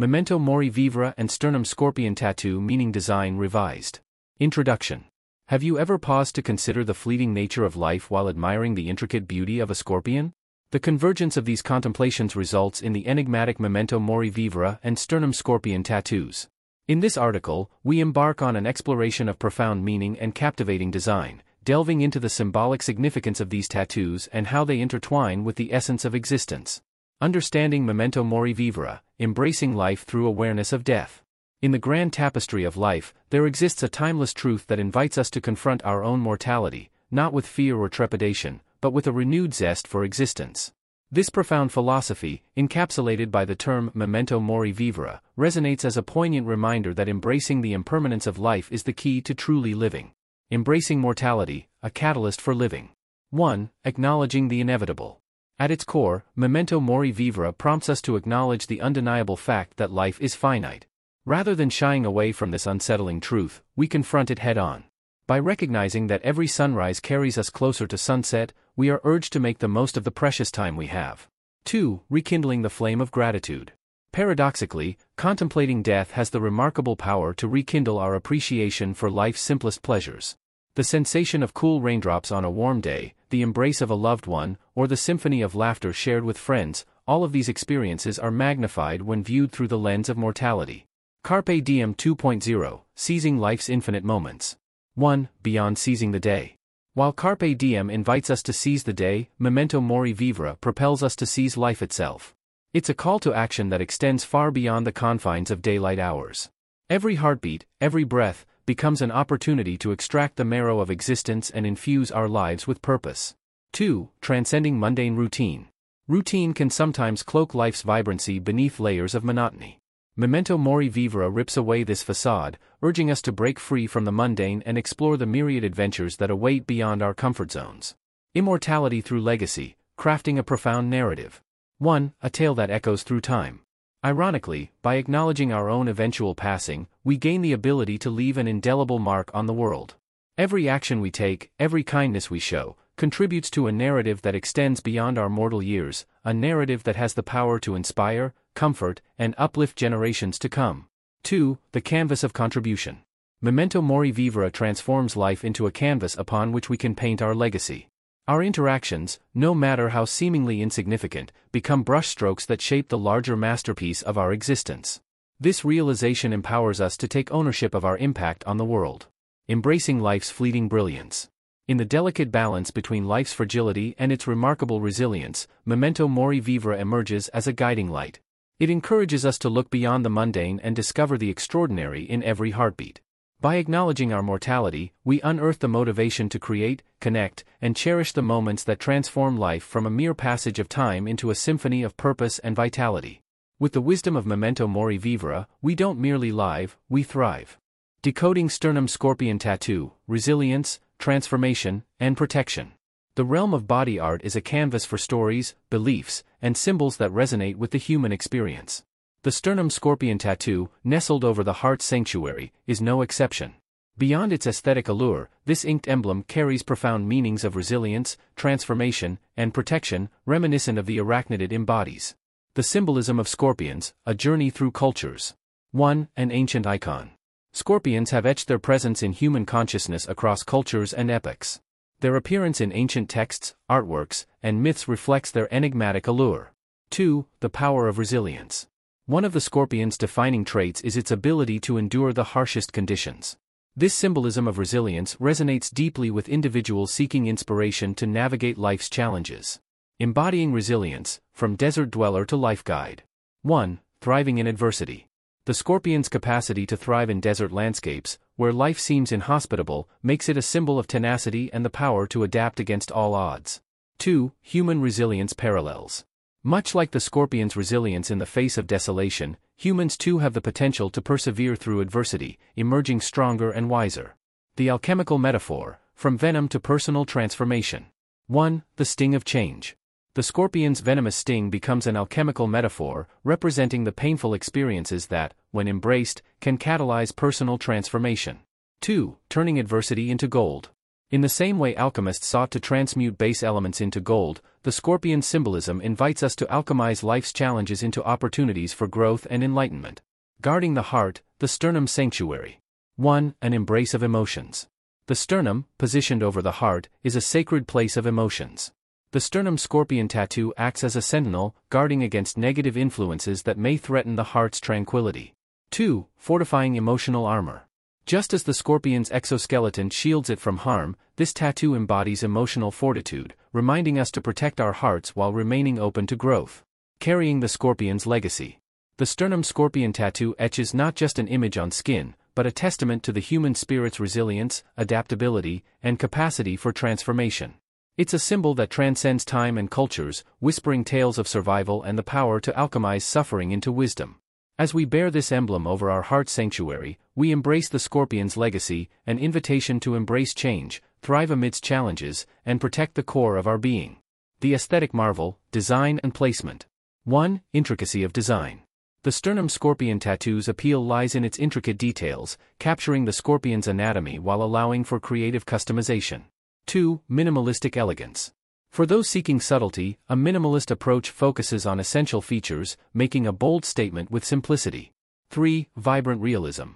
Memento Mori Vivere and Sternum Scorpion Tattoo Meaning Design Revised. Introduction. Have you ever paused to consider the fleeting nature of life while admiring the intricate beauty of a scorpion? The convergence of these contemplations results in the enigmatic Memento Mori Vivere and Sternum Scorpion tattoos. In this article, we embark on an exploration of profound meaning and captivating design, delving into the symbolic significance of these tattoos and how they intertwine with the essence of existence. Understanding Memento Mori Vivere, embracing life through awareness of death. In the grand tapestry of life, there exists a timeless truth that invites us to confront our own mortality, not with fear or trepidation, but with a renewed zest for existence. This profound philosophy, encapsulated by the term Memento Mori Vivere, resonates as a poignant reminder that embracing the impermanence of life is the key to truly living. Embracing mortality, a catalyst for living. 1. Acknowledging the inevitable. At its core, Memento Mori Vivere prompts us to acknowledge the undeniable fact that life is finite. Rather than shying away from this unsettling truth, we confront it head-on. By recognizing that every sunrise carries us closer to sunset, we are urged to make the most of the precious time we have. 2. Rekindling the flame of gratitude. Paradoxically, contemplating death has the remarkable power to rekindle our appreciation for life's simplest pleasures. The sensation of cool raindrops on a warm day, the embrace of a loved one, or the symphony of laughter shared with friends, all of these experiences are magnified when viewed through the lens of mortality. Carpe Diem 2.0, Seizing Life's Infinite Moments. 1. Beyond seizing the day. While Carpe Diem invites us to seize the day, Memento Mori Vivere propels us to seize life itself. It's a call to action that extends far beyond the confines of daylight hours. Every heartbeat, every breath, becomes an opportunity to extract the marrow of existence and infuse our lives with purpose. 2. Transcending mundane routine. Routine can sometimes cloak life's vibrancy beneath layers of monotony. Memento Mori Vivere rips away this facade, urging us to break free from the mundane and explore the myriad adventures that await beyond our comfort zones. Immortality through legacy, crafting a profound narrative. 1. A tale that echoes through time. Ironically, by acknowledging our own eventual passing, we gain the ability to leave an indelible mark on the world. Every action we take, every kindness we show, contributes to a narrative that extends beyond our mortal years, a narrative that has the power to inspire, comfort, and uplift generations to come. 2. The canvas of contribution. Memento Mori Vivere transforms life into a canvas upon which we can paint our legacy. Our interactions, no matter how seemingly insignificant, become brushstrokes that shape the larger masterpiece of our existence. This realization empowers us to take ownership of our impact on the world. Embracing life's fleeting brilliance. In the delicate balance between life's fragility and its remarkable resilience, Memento Mori Vivere emerges as a guiding light. It encourages us to look beyond the mundane and discover the extraordinary in every heartbeat. By acknowledging our mortality, we unearth the motivation to create, connect, and cherish the moments that transform life from a mere passage of time into a symphony of purpose and vitality. With the wisdom of Memento Mori Vivere, we don't merely live, we thrive. Decoding Sternum Scorpion Tattoo, Resilience, Transformation, and Protection. The realm of body art is a canvas for stories, beliefs, and symbols that resonate with the human experience. The Sternum Scorpion tattoo, nestled over the heart sanctuary, is no exception. Beyond its aesthetic allure, this inked emblem carries profound meanings of resilience, transformation, and protection, reminiscent of the arachnid it embodies. The symbolism of scorpions, a journey through cultures. 1. An ancient icon. Scorpions have etched their presence in human consciousness across cultures and epochs. Their appearance in ancient texts, artworks, and myths reflects their enigmatic allure. 2. The power of resilience. One of the scorpion's defining traits is its ability to endure the harshest conditions. This symbolism of resilience resonates deeply with individuals seeking inspiration to navigate life's challenges. Embodying resilience, from desert dweller to life guide. 1. Thriving in adversity. The scorpion's capacity to thrive in desert landscapes, where life seems inhospitable, makes it a symbol of tenacity and the power to adapt against all odds. 2. Human resilience parallels. Much like the scorpion's resilience in the face of desolation, humans too have the potential to persevere through adversity, emerging stronger and wiser. The alchemical metaphor, from venom to personal transformation. 1. The sting of change. The scorpion's venomous sting becomes an alchemical metaphor, representing the painful experiences that, when embraced, can catalyze personal transformation. 2. Turning adversity into gold. In the same way alchemists sought to transmute base elements into gold, the scorpion symbolism invites us to alchemize life's challenges into opportunities for growth and enlightenment. Guarding the heart, the sternum sanctuary. 1. An embrace of emotions. The sternum, positioned over the heart, is a sacred place of emotions. The sternum scorpion tattoo acts as a sentinel, guarding against negative influences that may threaten the heart's tranquility. 2. Fortifying emotional armor. Just as the scorpion's exoskeleton shields it from harm, this tattoo embodies emotional fortitude, reminding us to protect our hearts while remaining open to growth. Carrying the scorpion's legacy. The sternum scorpion tattoo etches not just an image on skin, but a testament to the human spirit's resilience, adaptability, and capacity for transformation. It's a symbol that transcends time and cultures, whispering tales of survival and the power to alchemize suffering into wisdom. As we bear this emblem over our heart sanctuary, we embrace the scorpion's legacy, an invitation to embrace change, thrive amidst challenges, and protect the core of our being. The aesthetic marvel, design and placement. 1. Intricacy of design. The sternum scorpion tattoo's appeal lies in its intricate details, capturing the scorpion's anatomy while allowing for creative customization. 2. Minimalistic elegance. For those seeking subtlety, a minimalist approach focuses on essential features, making a bold statement with simplicity. 3. Vibrant realism.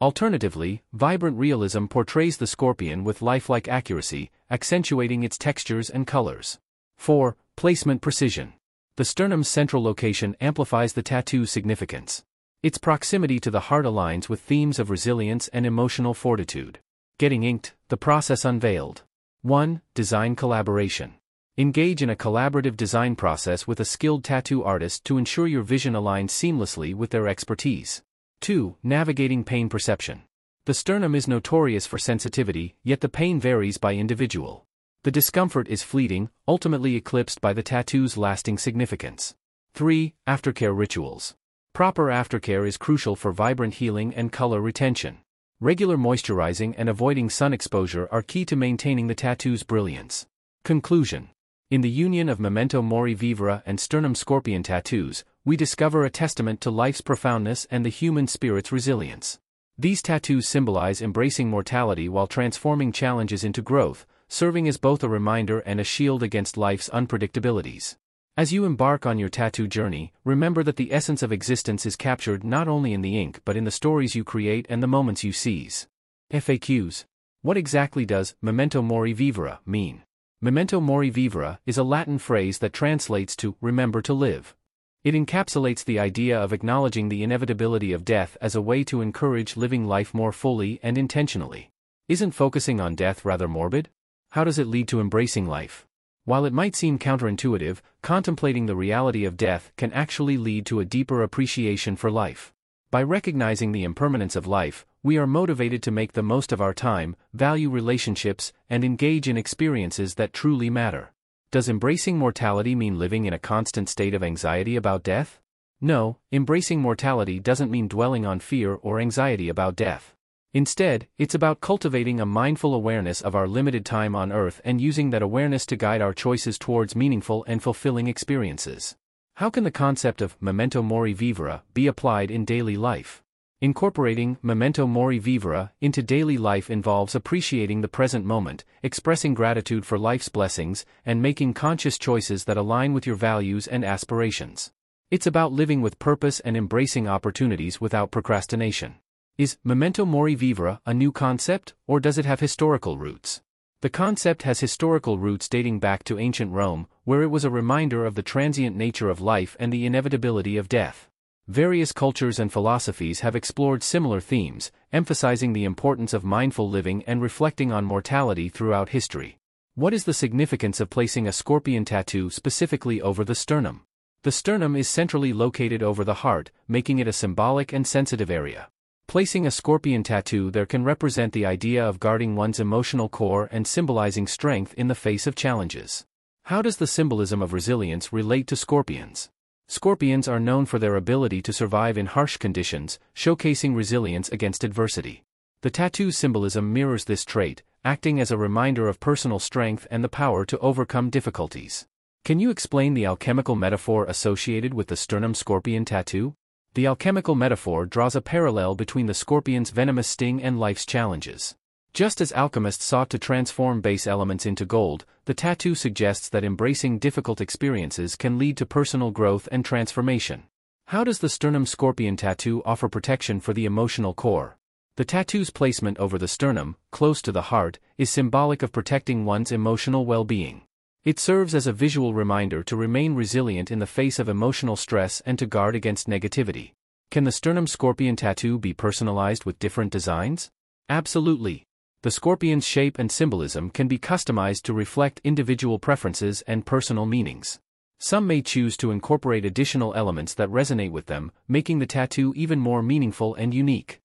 Alternatively, vibrant realism portrays the scorpion with lifelike accuracy, accentuating its textures and colors. 4. Placement precision. The sternum's central location amplifies the tattoo's significance. Its proximity to the heart aligns with themes of resilience and emotional fortitude. Getting inked, the process unveiled. 1. Design collaboration. Engage in a collaborative design process with a skilled tattoo artist to ensure your vision aligns seamlessly with their expertise. 2. Navigating pain perception. The sternum is notorious for sensitivity, yet the pain varies by individual. The discomfort is fleeting, ultimately eclipsed by the tattoo's lasting significance. 3. Aftercare rituals. Proper aftercare is crucial for vibrant healing and color retention. Regular moisturizing and avoiding sun exposure are key to maintaining the tattoo's brilliance. Conclusion. In the union of Memento Mori Vivere and Sternum Scorpion tattoos, we discover a testament to life's profoundness and the human spirit's resilience. These tattoos symbolize embracing mortality while transforming challenges into growth, serving as both a reminder and a shield against life's unpredictabilities. As you embark on your tattoo journey, remember that the essence of existence is captured not only in the ink but in the stories you create and the moments you seize. FAQs. What exactly does Memento Mori Vivere mean? Memento Mori Vivere is a Latin phrase that translates to remember to live. It encapsulates the idea of acknowledging the inevitability of death as a way to encourage living life more fully and intentionally. Isn't focusing on death rather morbid? How does it lead to embracing life? While it might seem counterintuitive, contemplating the reality of death can actually lead to a deeper appreciation for life. By recognizing the impermanence of life, we are motivated to make the most of our time, value relationships, and engage in experiences that truly matter. Does embracing mortality mean living in a constant state of anxiety about death? No, embracing mortality doesn't mean dwelling on fear or anxiety about death. Instead, it's about cultivating a mindful awareness of our limited time on Earth and using that awareness to guide our choices towards meaningful and fulfilling experiences. How can the concept of Memento Mori Vivere be applied in daily life? Incorporating Memento Mori Vivere into daily life involves appreciating the present moment, expressing gratitude for life's blessings, and making conscious choices that align with your values and aspirations. It's about living with purpose and embracing opportunities without procrastination. Is Memento Mori Vivere a new concept, or does it have historical roots? The concept has historical roots dating back to ancient Rome, where it was a reminder of the transient nature of life and the inevitability of death. Various cultures and philosophies have explored similar themes, emphasizing the importance of mindful living and reflecting on mortality throughout history. What is the significance of placing a scorpion tattoo specifically over the sternum? The sternum is centrally located over the heart, making it a symbolic and sensitive area. Placing a scorpion tattoo there can represent the idea of guarding one's emotional core and symbolizing strength in the face of challenges. How does the symbolism of resilience relate to scorpions? Scorpions are known for their ability to survive in harsh conditions, showcasing resilience against adversity. The tattoo symbolism mirrors this trait, acting as a reminder of personal strength and the power to overcome difficulties. Can you explain the alchemical metaphor associated with the sternum scorpion tattoo? The alchemical metaphor draws a parallel between the scorpion's venomous sting and life's challenges. Just as alchemists sought to transform base elements into gold, the tattoo suggests that embracing difficult experiences can lead to personal growth and transformation. How does the Sternum Scorpion tattoo offer protection for the emotional core? The tattoo's placement over the sternum, close to the heart, is symbolic of protecting one's emotional well-being. It serves as a visual reminder to remain resilient in the face of emotional stress and to guard against negativity. Can the Sternum Scorpion tattoo be personalized with different designs? Absolutely. The scorpion's shape and symbolism can be customized to reflect individual preferences and personal meanings. Some may choose to incorporate additional elements that resonate with them, making the tattoo even more meaningful and unique.